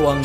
Ito ang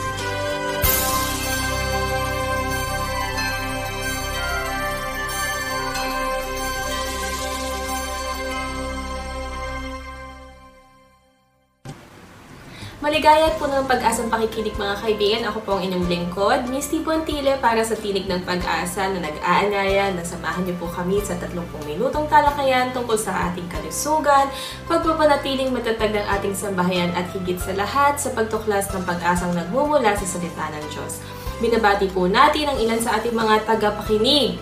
Maligaya po ng pag-asang pakikinig mga kaibigan. Ako po ang inyong lingkod, Misty Pontile, para sa Tinig ng Pag-asa na nag-aanaya. Nasamahan niyo po kami sa 30 minutong talakayan tungkol sa ating kalusugan, pagpapanatiling matatag ng ating sambahayan at higit sa lahat sa pagtuklas ng pag-asang nagmumula sa salita ng Diyos. Binabati po natin ang ilan sa ating mga tagapakinig.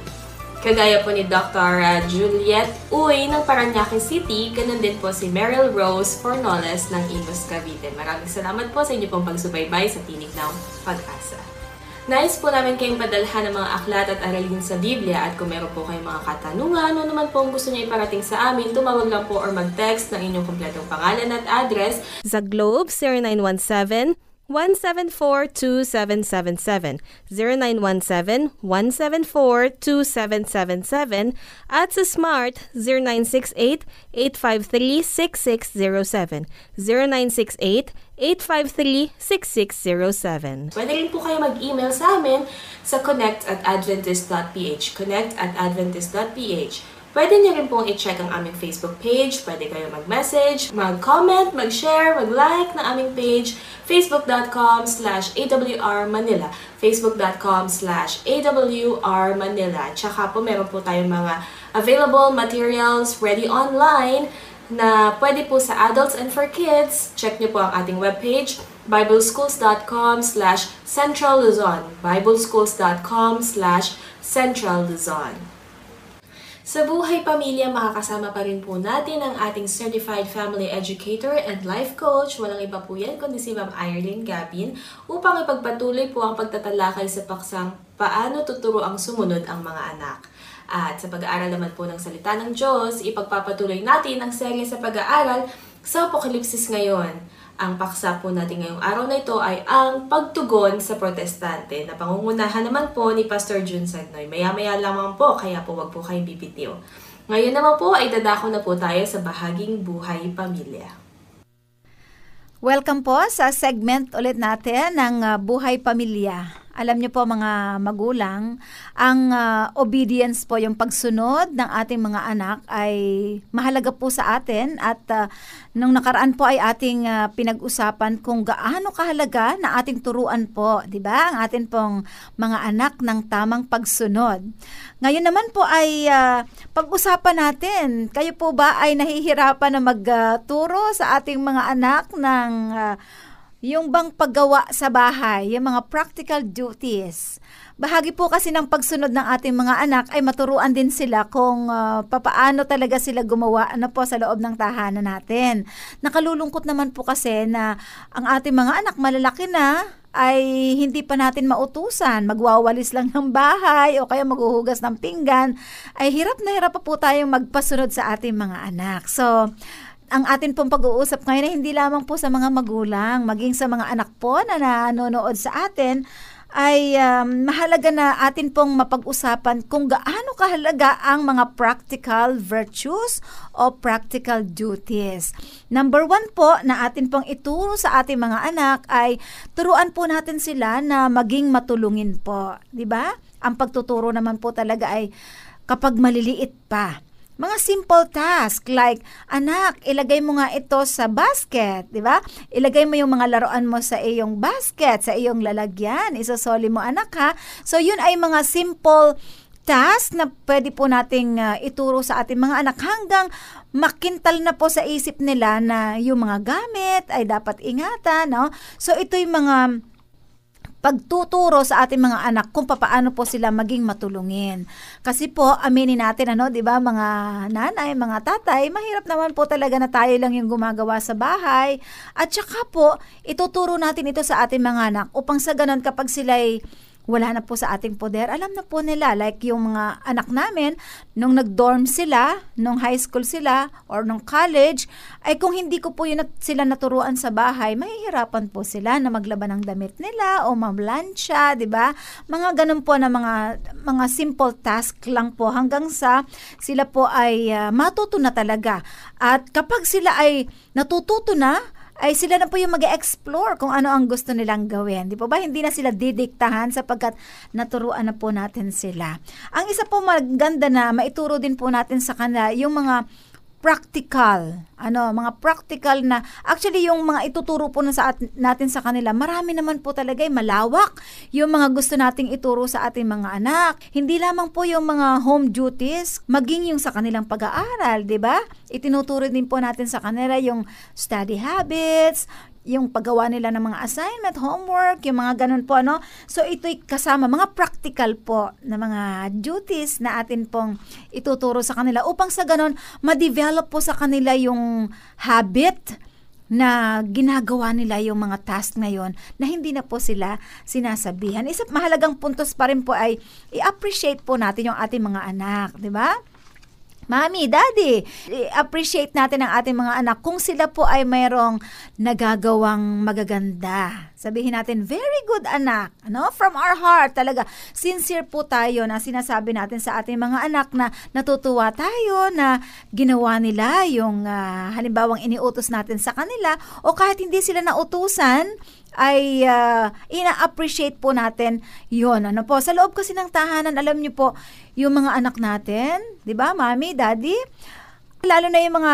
Kagaya po ni Dr. Juliet Uy ng Parañaque City, ganun din po si Meryl Rose Pornoles ng Imus, Cavite. Maraming salamat po sa inyo pong pagsubaybay sa Tinig ng Pag-asa. Nais po namin kayong padalhan ng mga aklat at aralin sa Biblia, at kung meron po kayong mga katanungan o naman po gusto niyo iparating sa amin, tumawag lang po or mag-text ng inyong kompletong pangalan at address sa Globe 0917 174-2777, 0917-174-2777, at sa Smart, 0968-853-6607, 0968-853-6607. Pwede rin po kayo mag-email sa amin sa connect@adventist.ph, connect@adventist.ph. Pwede niyo rin pong i-check ang aming Facebook page, pwede kayo mag-message, mag-comment, mag-share, mag-like na aming page, facebook.com/AWR Manila, facebook.com/AWR Manila. Tsaka po meron po tayong mga available materials ready online na pwede po sa adults and for kids. Check niyo po ang ating webpage, BibleSchools.com/Central Luzon, BibleSchools.com/Central Luzon. Sa Buhay Pamilya, makakasama pa rin po natin ang ating Certified Family Educator and Life Coach. Walang iba po yan kundi si Ma'am Ireland Gabin, upang ipagpatuloy po ang pagtatalakay sa paksang paano tuturo ang sumunod ang mga anak. At sa pag-aaral naman po ng Salita ng Diyos, ipagpapatuloy natin ang serye sa pag-aaral sa Apokalipsis ngayon. Ang paksa po natin ngayong araw na ito ay ang pagtugon sa protestante, na pangungunahan naman po ni Pastor June Sainoy. Maya-maya lamang po, kaya po wag po kayong bibitiw. Ngayon naman po ay dadako na po tayo sa bahaging Buhay Pamilya. Welcome po sa segment ulit natin ng Buhay Pamilya. Alam niyo po mga magulang, ang obedience po, yung pagsunod ng ating mga anak ay mahalaga po sa atin, at nung nakaraan po ay ating pinag-usapan kung gaano kahalaga na ating turuan po, di ba? Ang atin pong mga anak ng tamang pagsunod. Ngayon naman po ay pag-usapan natin, kayo po ba ay nahihirapan na magturo sa ating mga anak ng yung bang paggawa sa bahay, yung mga practical duties? Bahagi po kasi ng pagsunod ng ating mga anak ay maturuan din sila kung papaano talaga sila gumawa po sa loob ng tahanan natin. Nakalulungkot naman po kasi na ang ating mga anak malalaki na ay hindi pa natin mautusan, magwawalis lang ng bahay o kaya maghuhugas ng pinggan, ay hirap na hirap pa po tayong magpasunod sa ating mga anak. So, ang atin pong pag-uusap ngayon ay hindi lamang po sa mga magulang, maging sa mga anak po na nanonood sa atin, ay mahalaga na atin pong mapag-usapan kung gaano kahalaga ang mga practical virtues o practical duties. Number one po na atin pong ituro sa ating mga anak ay turuan po natin sila na maging matulungin po, di ba? Ang pagtuturo naman po talaga ay kapag maliliit pa. Mga simple task like, anak, ilagay mo nga ito sa basket, di ba? Ilagay mo yung mga laruan mo sa iyong basket, sa iyong lalagyan. Isosoli mo, anak, ha? So, yun ay mga simple task na pwede po nating ituro sa ating mga anak hanggang makintal na po sa isip nila na yung mga gamit ay dapat ingatan, no? So, ito yung mga pagtuturo sa ating mga anak kung paano po sila maging matulungin. Kasi po, aminin natin, di ba, mga nanay, mga tatay, mahirap naman po talaga na tayo lang yung gumagawa sa bahay. At saka po, ituturo natin ito sa ating mga anak upang sa ganun kapag sila'y wala na po sa ating poder. Alam na po nila, like yung mga anak namin, nung nag-dorm sila, nung high school sila, or nung college, ay kung hindi ko po yun sila naturuan sa bahay, mahihirapan po sila na maglaban ng damit nila o mamlansya, di ba? Mga ganun po na mga simple task lang po hanggang sa sila po ay matuto na talaga. At kapag sila ay natututo na, ay sila na po yung mag-explore kung ano ang gusto nilang gawin. Di po ba? Hindi na sila didiktahan sapagkat naturuan na po natin sila. Ang isa po maganda na maituro din po natin sa kanila yung mga practical. Mga practical na, actually yung mga ituturo po na natin sa kanila, marami naman po talaga ay malawak yung mga gusto nating ituro sa ating mga anak. Hindi lamang po yung mga home duties, maging yung sa kanilang pag-aaral, di ba? Itinuturo din po natin sa kanila yung study habits, yung paggawa nila ng mga assignment, homework, yung mga ganun po, ano? So, ito'y kasama, mga practical po na mga duties na atin pong ituturo sa kanila upang sa ganun, ma-develop po sa kanila yung habit na ginagawa nila yung mga task ngayon na hindi na po sila sinasabihan. Isa mahalagang puntos pa rin po ay i-appreciate po natin yung ating mga anak, di ba? Mami, Daddy, appreciate natin ang ating mga anak kung sila po ay mayroong nagagawang magaganda. Sabihin natin, very good anak, ano? From our heart talaga. Sincere po tayo na sinasabi natin sa ating mga anak na natutuwa tayo na ginawa nila yung halimbawang iniutos natin sa kanila o kahit hindi sila nautusan, ay ina-appreciate po natin yun. Ano po? Sa loob kasi ng tahanan, alam niyo po, yung mga anak natin, di ba, Mommy, Daddy? Lalo na yung mga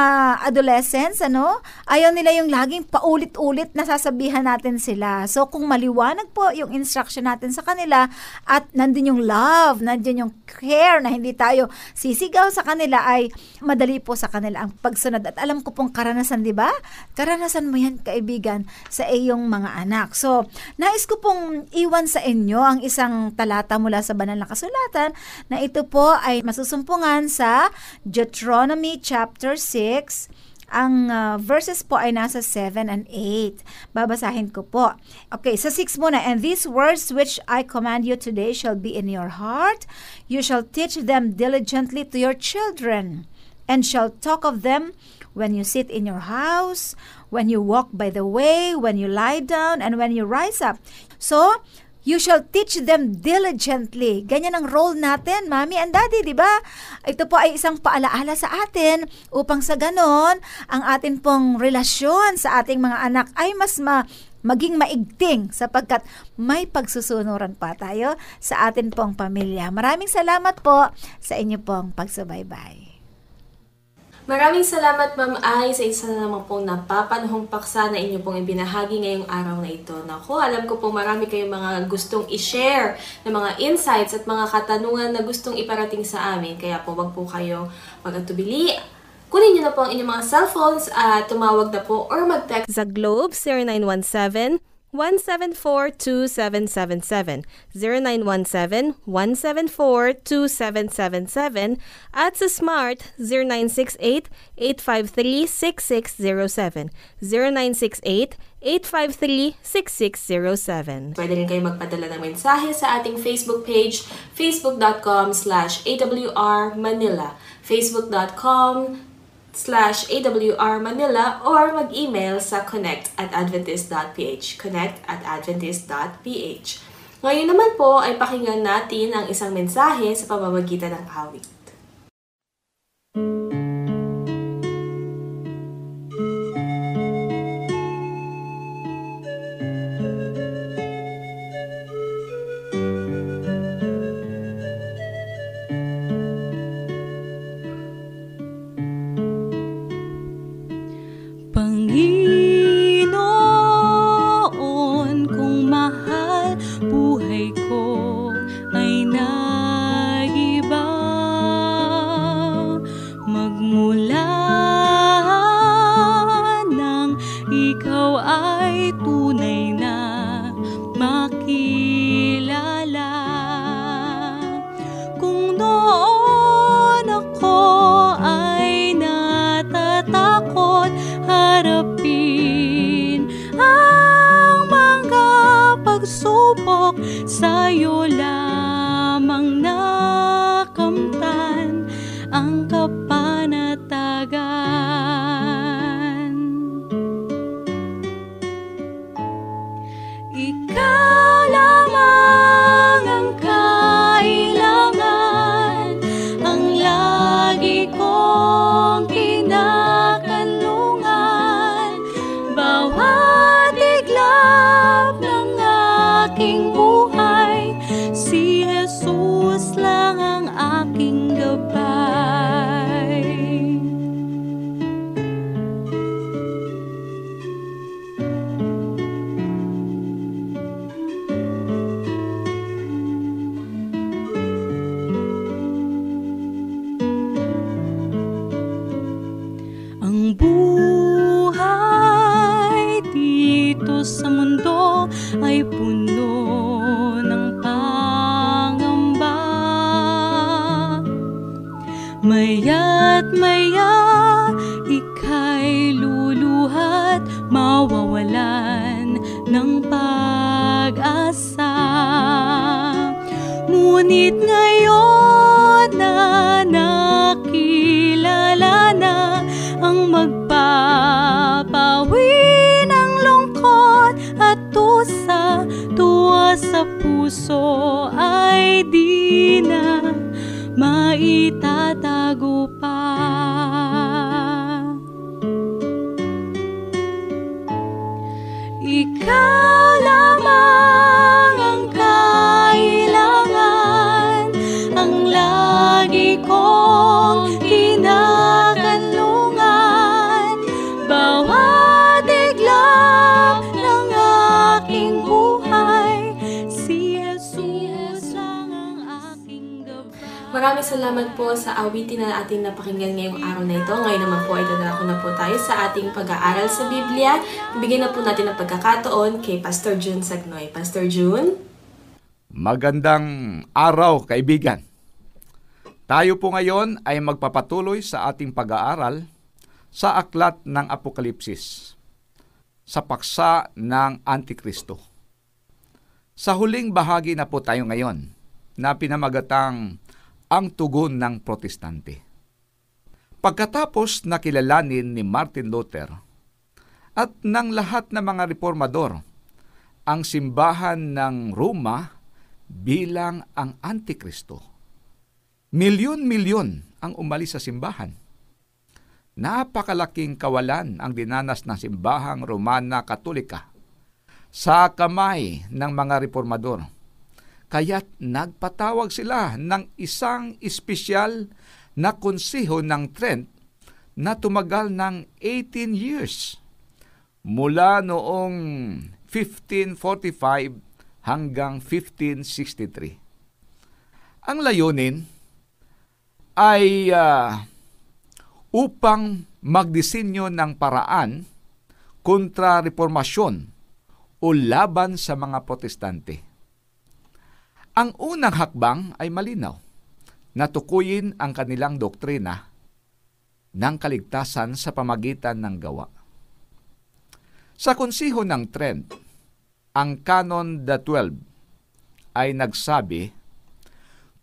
adolescents, ano? Ayaw nila yung laging paulit-ulit na sasabihan natin sila. So, kung maliwanag po yung instruction natin sa kanila at nandun yung love, nandun yung care na hindi tayo sisigaw sa kanila ay madali po sa kanila ang pagsunod. At alam ko pong karanasan, di ba? Karanasan mo yan, kaibigan, sa iyong mga anak. So, nais ko pong iwan sa inyo ang isang talata mula sa Banal na Kasulatan na ito po ay masusumpungan sa Deuteronomy Chapter 6, ang verses po ay nasa 7 and 8. Babasahin ko po. Okay, sa 6 muna. And these words which I command you today shall be in your heart. You shall teach them diligently to your children, and shall talk of them when you sit in your house, when you walk by the way, when you lie down, and when you rise up. So, you shall teach them diligently. Ganyan ang role natin, Mommy and Daddy, di ba? Ito po ay isang paalaala sa atin upang sa ganon, ang atin pong relasyon sa ating mga anak ay mas maging maigting sapagkat may pagsusunuran pa tayo sa atin pong pamilya. Maraming salamat po sa inyo pong pagsubaybay. Maraming salamat, Ma'am Ay, sa isa na naman pong napapanahong paksa na inyo pong ibinahagi ngayong araw na ito. Naku, alam ko po marami kayong mga gustong i-share na mga insights at mga katanungan na gustong iparating sa amin. Kaya po, wag po kayong mag-atubili. Kunin nyo na po ang inyong mga cellphones at tumawag na po or mag-text sa Globe 0917-174-2777, 0917-174-2777, at sa Smart, 0968-853-6607, 0968-853-6607. Pwede rin kayo magpadala ng mensahe sa ating Facebook page, facebook.com/AWR Manila, facebook.com/AWR Manila, or mag-email sa connect@adventist.ph, connect@adventist.ph. Ngayon naman po ay pakinggan natin ang isang mensahe sa pamamagitan ng awit. Buhay ko ay naiba. ng kapanatagan. Ikaw lamang ang kailangan, ang lagi kong kinakanlungan, bawat iglap ng aking buhay, si Jesus lang ang aking gabay. Ang buhay dito sa mundo ay puno ng pangamba. Maya't maya ika'y luluhat, mawawalan ng pag-asa. Ngunit ngayon na nakilala na ang magpapawi ng lungkot at tusa, tuwa sa puso ay di na maitatago pa. Ikaw lamang ang kailangan, ang lagi kong kinakanlungan, bawat iglap ng aking buhay, si Jesus lang ang aking gabay. Maraming salamat po sa awitin na ating napakinggan ngayong araw na ito. Ngayon naman po ay dadako na po tayo sa ating pag-aaral sa Biblia. Bigyan na po natin ng pagkakataon kay Pastor June Sainoy. Pastor June? Magandang araw, kaibigan. Tayo po ngayon ay magpapatuloy sa ating pag-aaral sa Aklat ng Apokalipsis, sa paksa ng Antikristo. Sa huling bahagi na po tayo ngayon na pinamagatang ang tugon ng protestante. Pagkatapos nakilalanin ni Martin Luther at ng lahat ng mga reformador ang simbahan ng Roma bilang ang Antikristo, milyon-milyon ang umalis sa simbahan. Napakalaking kawalan ang dinanas ng simbahang Romana Katolika sa kamay ng mga reformador. Kaya't nagpatawag sila ng isang espesyal na Konseho ng Trent na tumagal ng 18 years mula noong 1545 hanggang 1563. Ang layunin ay upang magdisenyo ng paraan kontra reformasyon o laban sa mga protestante. Ang unang hakbang ay malinaw na tukuyin ang kanilang doktrina ng kaligtasan sa pamagitan ng gawa. Sa Konseho ng Trent, ang Canon the 12 ay nagsabi,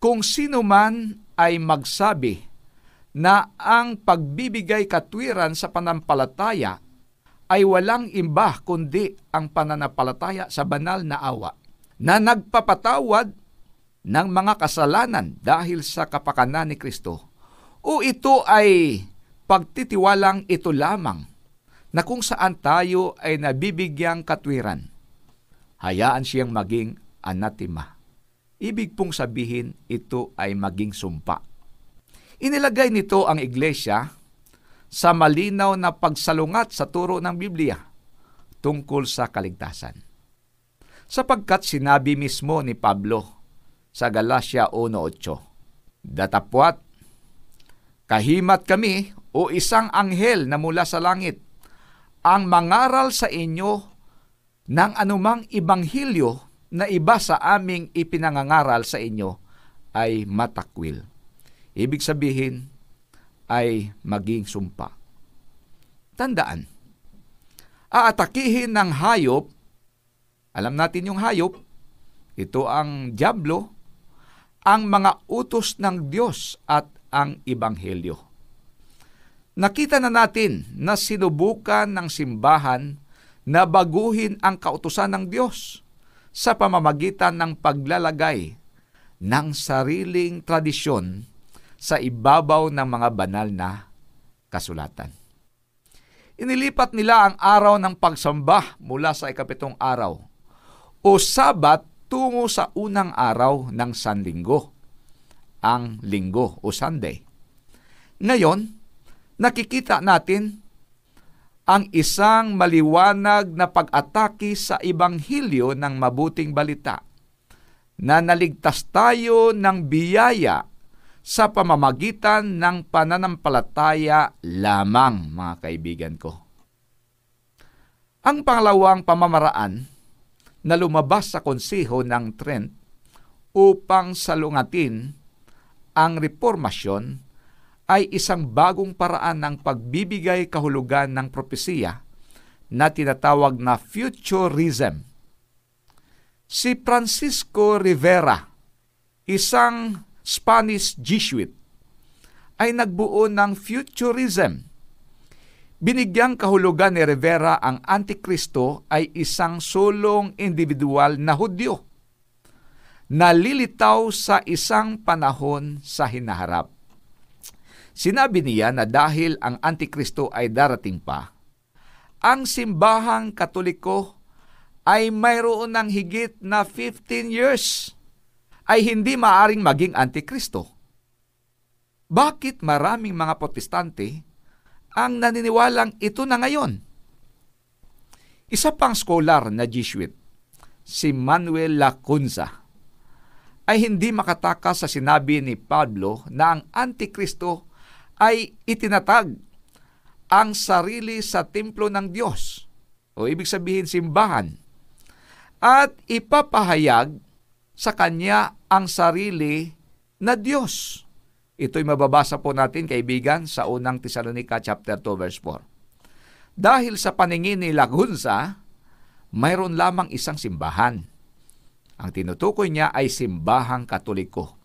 kung sino man ay magsabi na ang pagbibigay katwiran sa pananampalataya ay walang iba kundi ang pananampalataya sa banal na awa na nagpapatawad ng mga kasalanan dahil sa kapakanan ni Kristo, o ito ay pagtitiwalang ito lamang na kung saan tayo ay nabibigyang katwiran, hayaan siyang maging anathema. Ibig pong sabihin, ito ay maging sumpa. Inilagay nito ang iglesia sa malinaw na pagsalungat sa turo ng Biblia tungkol sa kaligtasan. Sapagkat sinabi mismo ni Pablo sa Galatia 1:8, datapwat, kahimat kami o isang anghel na mula sa langit ang mangaral sa inyo ng anumang ibanghilyo na iba sa aming ipinangangaral sa inyo ay matakwil. Ibig sabihin ay maging sumpa. Tandaan, aatakihin ng hayop, alam natin yung hayop, ito ang diablo, ang mga utos ng Diyos at ang Ebanghelyo. Nakita na natin na sinubukan ng simbahan na baguhin ang kautusan ng Diyos sa pamamagitan ng paglalagay ng sariling tradisyon sa ibabaw ng mga banal na kasulatan. Inilipat nila ang araw ng pagsamba mula sa 7 araw o Sabat tungo sa unang araw ng Sanlinggo, ang Linggo o Sunday. Ngayon, nakikita natin ang isang maliwanag na pag-atake sa Ebanghelyo ng mabuting balita na naligtas tayo ng biyaya sa pamamagitan ng pananampalataya lamang, mga kaibigan ko. Ang pangalawang pamamaraan na lumabas sa Konseho ng Trent upang salungatin ang Reformasyon ay isang bagong paraan ng pagbibigay kahulugan ng propesiya na tinatawag na Futurism. Si Francisco Rivera, isang Spanish Jesuit, ay nagbuo ng Futurism. Binigyang kahulugan ni Rivera ang Antikristo ay isang sulong individual na Hudyo na lilitaw sa isang panahon sa hinaharap. Sinabi niya na dahil ang Antikristo ay darating pa, ang simbahang Katoliko ay mayroon ng higit na 15 years ay hindi maaring maging Antikristo. Bakit maraming mga Protestante ang naniniwalang ito na ngayon? Isa pang scholar na Jesuit, si Manuel Lacunza, ay hindi makatakas sa sinabi ni Pablo na ang Antikristo ay itinatag ang sarili sa templo ng Diyos, o ibig sabihin simbahan, at ipapahayag sa kanya ang sarili na Diyos. Ito'y mababasa po natin, kaibigan, sa unang Tesalonica chapter 2 verse 4. Dahil sa paningin ni Lacunza, mayroon lamang isang simbahan. Ang tinutukoy niya ay simbahang Katoliko.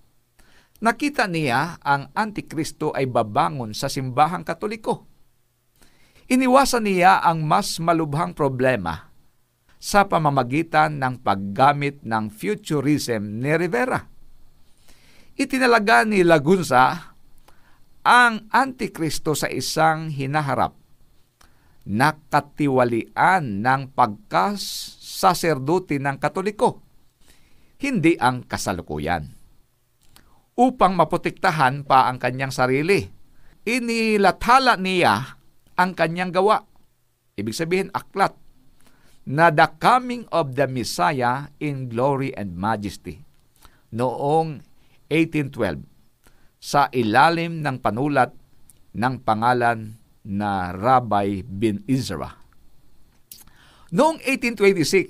Nakita niya ang Antikristo ay babangon sa simbahang Katoliko. Iniwasan niya ang mas malubhang problema sa pamamagitan ng paggamit ng Futurism ni Rivera. Itinalaga ni Lacunza ang Antikristo sa isang hinaharap na katiwalian ng pagkasaserdote ng Katoliko, hindi ang kasalukuyan. Upang maprotektahan pa ang kanyang sarili, inilathala niya ang kanyang gawa, ibig sabihin aklat, na The Coming of the Messiah in Glory and Majesty, noong 1812, sa ilalim ng panulat ng pangalan na Rabbi Ben Ezra. Noong 1826,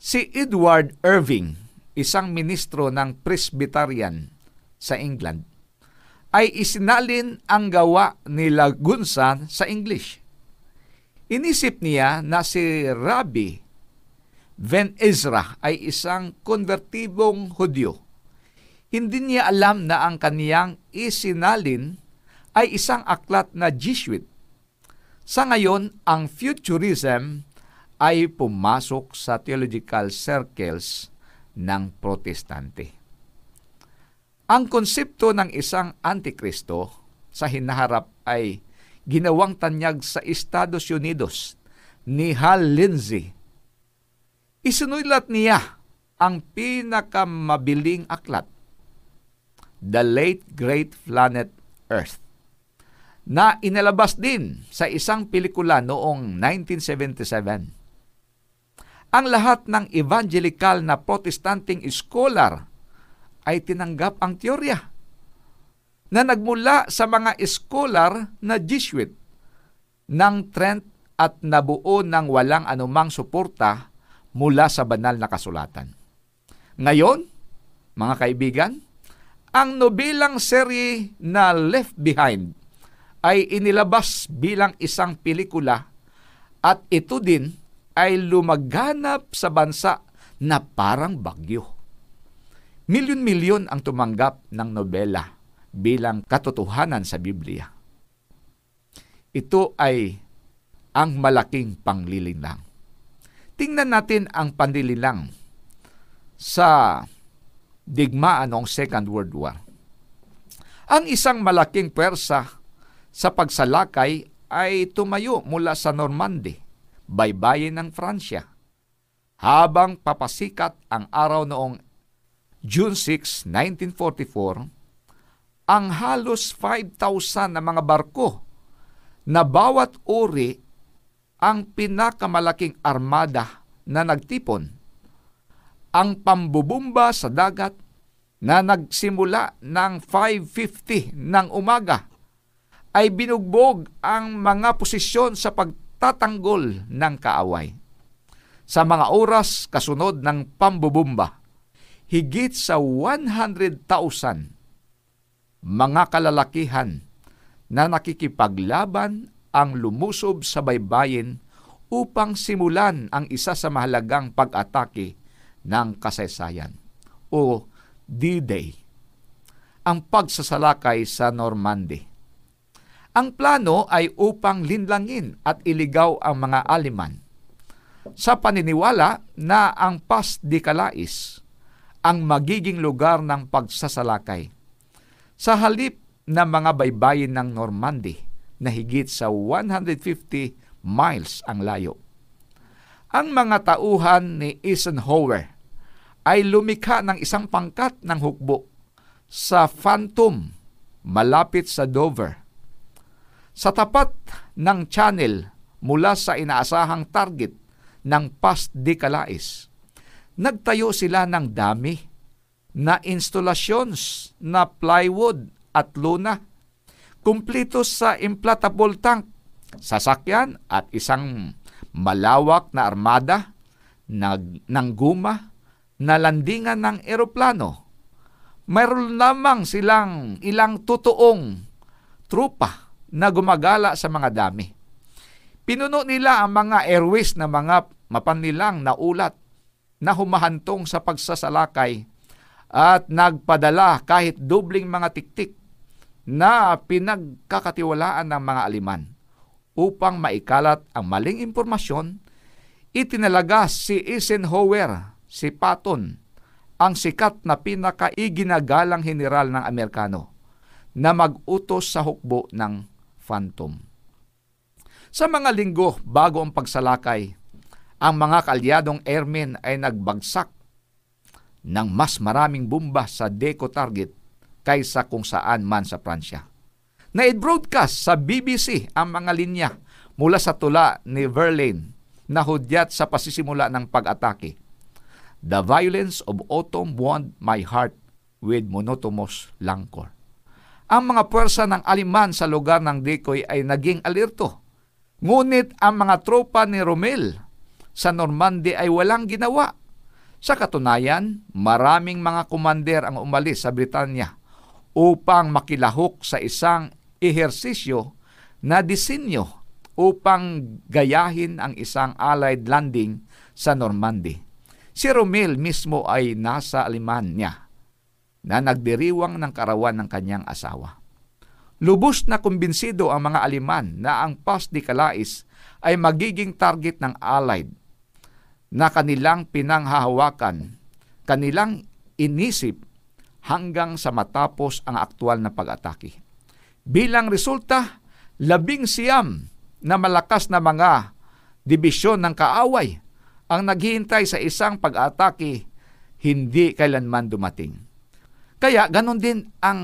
si Edward Irving, isang ministro ng Presbyterian sa England, ay isinalin ang gawa ni Lacunza sa English. Inisip niya na si Rabbi Ben Ezra ay isang konvertibong Hudyo. Hindi niya alam na ang kaniyang isinalin ay isang aklat na Jesuit. Sa ngayon, ang Futurism ay pumasok sa theological circles ng Protestante. Ang konsepto ng isang Antikristo sa hinaharap ay ginawang tanyag sa Estados Unidos ni Hal Lindsey. Isinulat niya ang pinakamabiling aklat, The Late Great Planet Earth, na inilabas din sa isang pelikula noong 1977. Ang lahat ng evangelical na Protestanting scholar ay tinanggap ang teorya na nagmula sa mga scholar na Jesuit ng Trent at nabuo ng walang anumang suporta mula sa banal na kasulatan. Ngayon, mga kaibigan, ang nobelang serye na Left Behind ay inilabas bilang isang pelikula at ito din ay lumaganap sa bansa na parang bagyo. Milyon-milyon ang tumanggap ng nobela bilang katotohanan sa Biblia. Ito ay ang malaking panglilinlang. Tingnan natin ang panlilinlang sa digmaan ng Second World War. Ang isang malaking pwersa sa pagsalakay ay tumayo mula sa Normandy, baybayin ng Fransya, habang papasikat ang araw noong June 6, 1944, ang halos 5,000 na mga barko na bawat uri ang pinakamalaking armada na nagtipon, ang pambubumba sa dagat na nagsimula ng 5:50 ng umaga ay binugbog ang mga posisyon sa pagtatanggol ng kaaway. Sa mga oras kasunod ng pambubumba, higit sa 100,000 mga kalalakihan na nakikipaglaban ang lumusob sa baybayin upang simulan ang isa sa mahalagang pag-atake ng kasaysayan o D-Day, ang pagsasalakay sa Normandy. Ang plano ay upang linlangin at iligaw ang mga Aleman sa paniniwala na ang Pas-de-Calais ang magiging lugar ng pagsasalakay, sa halip na mga baybayin ng Normandy na higit sa 150 miles ang layo. Ang mga tauhan ni Eisenhower ay lumikha ng isang pangkat ng hukbo sa Phantom malapit sa Dover, sa tapat ng channel mula sa inaasahang target ng Pas-de-Calais. Nagtayo sila ng dami na instalations na plywood at luna, kumpleto sa inflatable tank, sasakyan at isang malawak na armada ng guma na landingan ng eroplano. Mayroon lamang silang ilang totoong trupa na gumagala sa mga dami. Pinuno nila ang mga airways na mga mapanilang na ulat na humahantong sa pagsasalakay at nagpadala kahit dubling mga tiktik na pinagkakatiwalaan ng mga Aleman upang maikalat ang maling impormasyon. Itinalaga si Eisenhower, si Patton, ang sikat na pinakaiginagalang general ng Amerikano, na mag-utos sa hukbo ng Phantom. Sa mga linggo bago ang pagsalakay, ang mga kaalyadong airmen ay nagbagsak ng mas maraming bomba sa Deco target kaysa kung saan man sa Pransya. Na-broadcast sa BBC ang mga linya mula sa tula ni Verlaine na hudyat sa pasisimula ng pag-atake. The violence of autumn wound my heart with monotonous langkor. Ang mga puwersa ng Aleman sa lugar ng Decoy ay naging alerto. Ngunit ang mga tropa ni Rommel sa Normandy ay walang ginawa. Sa katunayan, maraming mga komander ang umalis sa Britanya upang makilahok sa isang ehersisyo na disenyo upang gayahin ang isang Allied landing sa Normandy. Si Rommel mismo ay nasa Alemanya na nagdiriwang ng karawan ng kanyang asawa. Lubos na kumbinsido ang mga Aleman na ang Pas-de-Calais ay magiging target ng Allied na kanilang pinanghahawakan, kanilang inisip hanggang sa matapos ang aktual na pag-atake. Bilang resulta, 19 na malakas na mga dibisyon ng kaaway ang naghihintay sa isang pag-atake hindi kailanman dumating. Kaya ganon din ang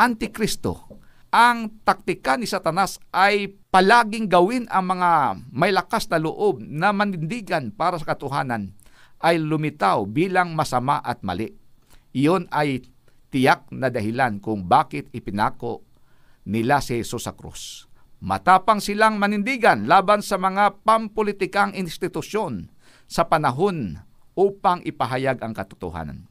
Antikristo. Ang taktika ni Satanas ay palaging gawin ang mga may lakas na loob na manindigan para sa katuhanan ay lumitaw bilang masama at mali. Iyon ay tiyak na dahilan kung bakit ipinako nila si Jesus sa krus. Matapang silang manindigan laban sa mga pampulitikang institusyon sa panahon upang ipahayag ang katotohanan.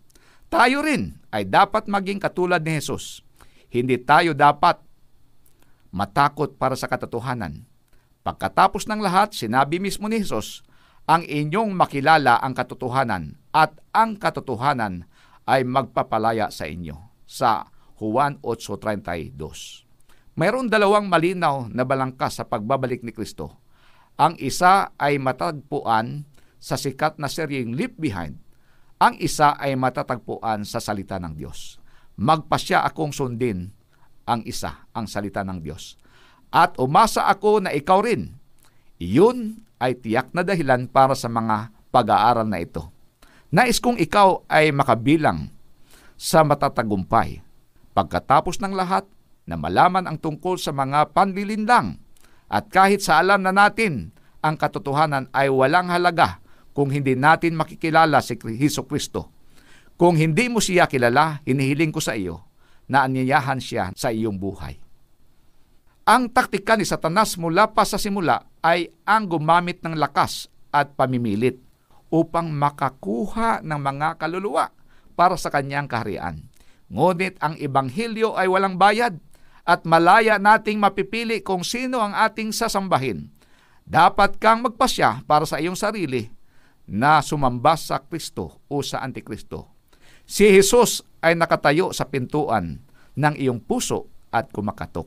Tayo rin ay dapat maging katulad ni Jesus. Hindi tayo dapat matakot para sa katotohanan. Pagkatapos ng lahat, sinabi mismo ni Jesus, ang inyong makilala ang katotohanan at ang katotohanan ay magpapalaya sa inyo. Sa Juan 8:32. Mayroon dalawang malinaw na balangkas sa pagbabalik ni Kristo. Ang isa ay matatagpuan sa sikat na seryeng Left Behind. Ang isa ay matatagpuan sa salita ng Diyos. Magpasya akong sundin ang isa, ang salita ng Diyos. At umasa ako na ikaw rin. Iyon ay tiyak na dahilan para sa mga pag-aaral na ito. Nais kong ikaw ay makabilang sa matatagumpay. Pagkatapos ng lahat, na malaman ang tungkol sa mga panlilinlang. At kahit sa alam na natin, ang katotohanan ay walang halaga kung hindi natin makikilala si Hesukristo. Kung hindi mo siya kilala, hinihiling ko sa iyo na anyayahan siya sa iyong buhay. Ang taktika ni Satanas mula pa sa simula ay ang gumamit ng lakas at pamimilit upang makakuha ng mga kaluluwa para sa kanyang kaharian. Ngunit ang ebanghelyo ay walang bayad at malaya nating mapipili kung sino ang ating sasambahin. Dapat kang magpasya para sa iyong sarili na sumamba sa Kristo o sa Antikristo. Si Jesus ay nakatayo sa pintuan ng iyong puso at kumakatok.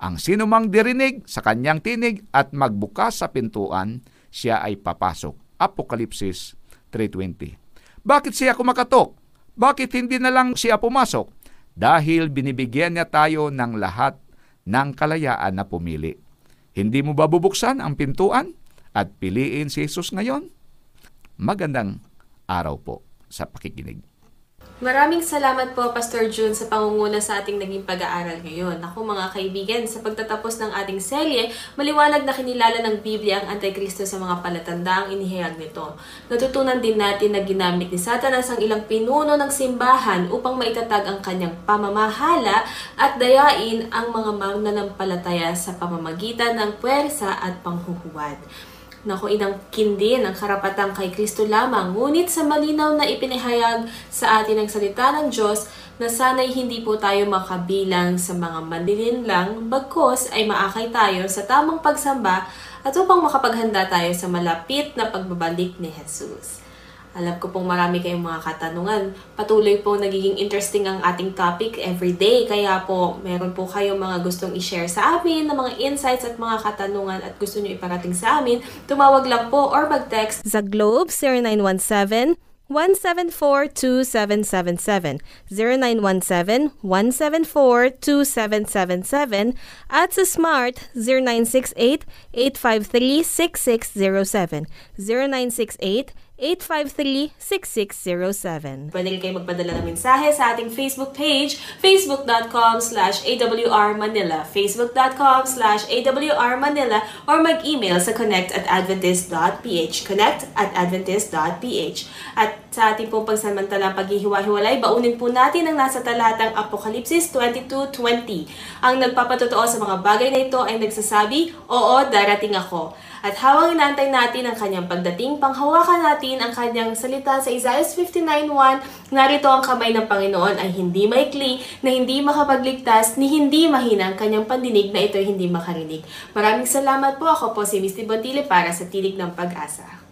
Ang sinumang dirinig sa kanyang tinig at magbukas sa pintuan, siya ay papasok. Apokalipsis 3:20. Bakit siya kumakatok? Bakit hindi na lang siya pumasok? Dahil binibigyan niya tayo ng lahat ng kalayaan na pumili. Hindi mo ba bubuksan ang pintuan at piliin si Jesus ngayon? Magandang araw po sa pakikinig. Maraming salamat po, Pastor June, sa pangunguna sa ating naging pag-aaral ngayon. Ako, mga kaibigan, sa pagtatapos ng ating serye, maliwanag na kinilala ng Biblia ang Antikristo sa mga palatandaang inihayag nito. Natutunan din natin na ginamit ni Satanas ang ilang pinuno ng simbahan upang maitatag ang kanyang pamamahala at dayain ang mga mananampalataya sa pamamagitan ng puwersa at panghuhuwad. Naku, inangkin din ang karapatang kay Kristo lamang, ngunit sa malinaw na ipinahayag sa atin ng salita ng Diyos na sana'y hindi po tayo makabilang sa mga manlilinlang, bagkos ay maakay tayo sa tamang pagsamba at upang makapaghanda tayo sa malapit na pagbabalik ni Jesus. Alam ko pong marami kayong mga katanungan. Patuloy po nagiging interesting ang ating topic every day. Kaya po, meron po kayong mga gustong i-share sa amin, ng mga insights at mga katanungan at gusto nyo iparating sa amin, tumawag lang po or mag-text sa Globe 0917-174-2777, 0917-174-2777, at sa Smart 0968-853-6607, 0968-853-6607. Pwede rin kayo magpadala ng mensahe sa ating Facebook page, facebook.com/AWR Manila, facebook.com/AWR Manila, or mag-email sa connect@adventist.ph, connect@adventist.ph. At sa ating pong pagsamantala paghihiwa-hiwalay, baunin po natin ang nasa talatang Apokalipsis 22:20. Ang nagpapatotoo sa mga bagay na ito ay nagsasabi, "Oo, darating ako." At hawang inaantay natin ang kanyang pagdating, panghawakan natin ang kanyang salita sa Isaiah 59:1, narito ang kamay ng Panginoon ay hindi maikli, na hindi makapagligtas, ni hindi mahina ang kanyang pandinig na ito'y hindi makarinig. Maraming salamat po. Ako po si Misty Pontile para sa Tinig ng Pag-asa.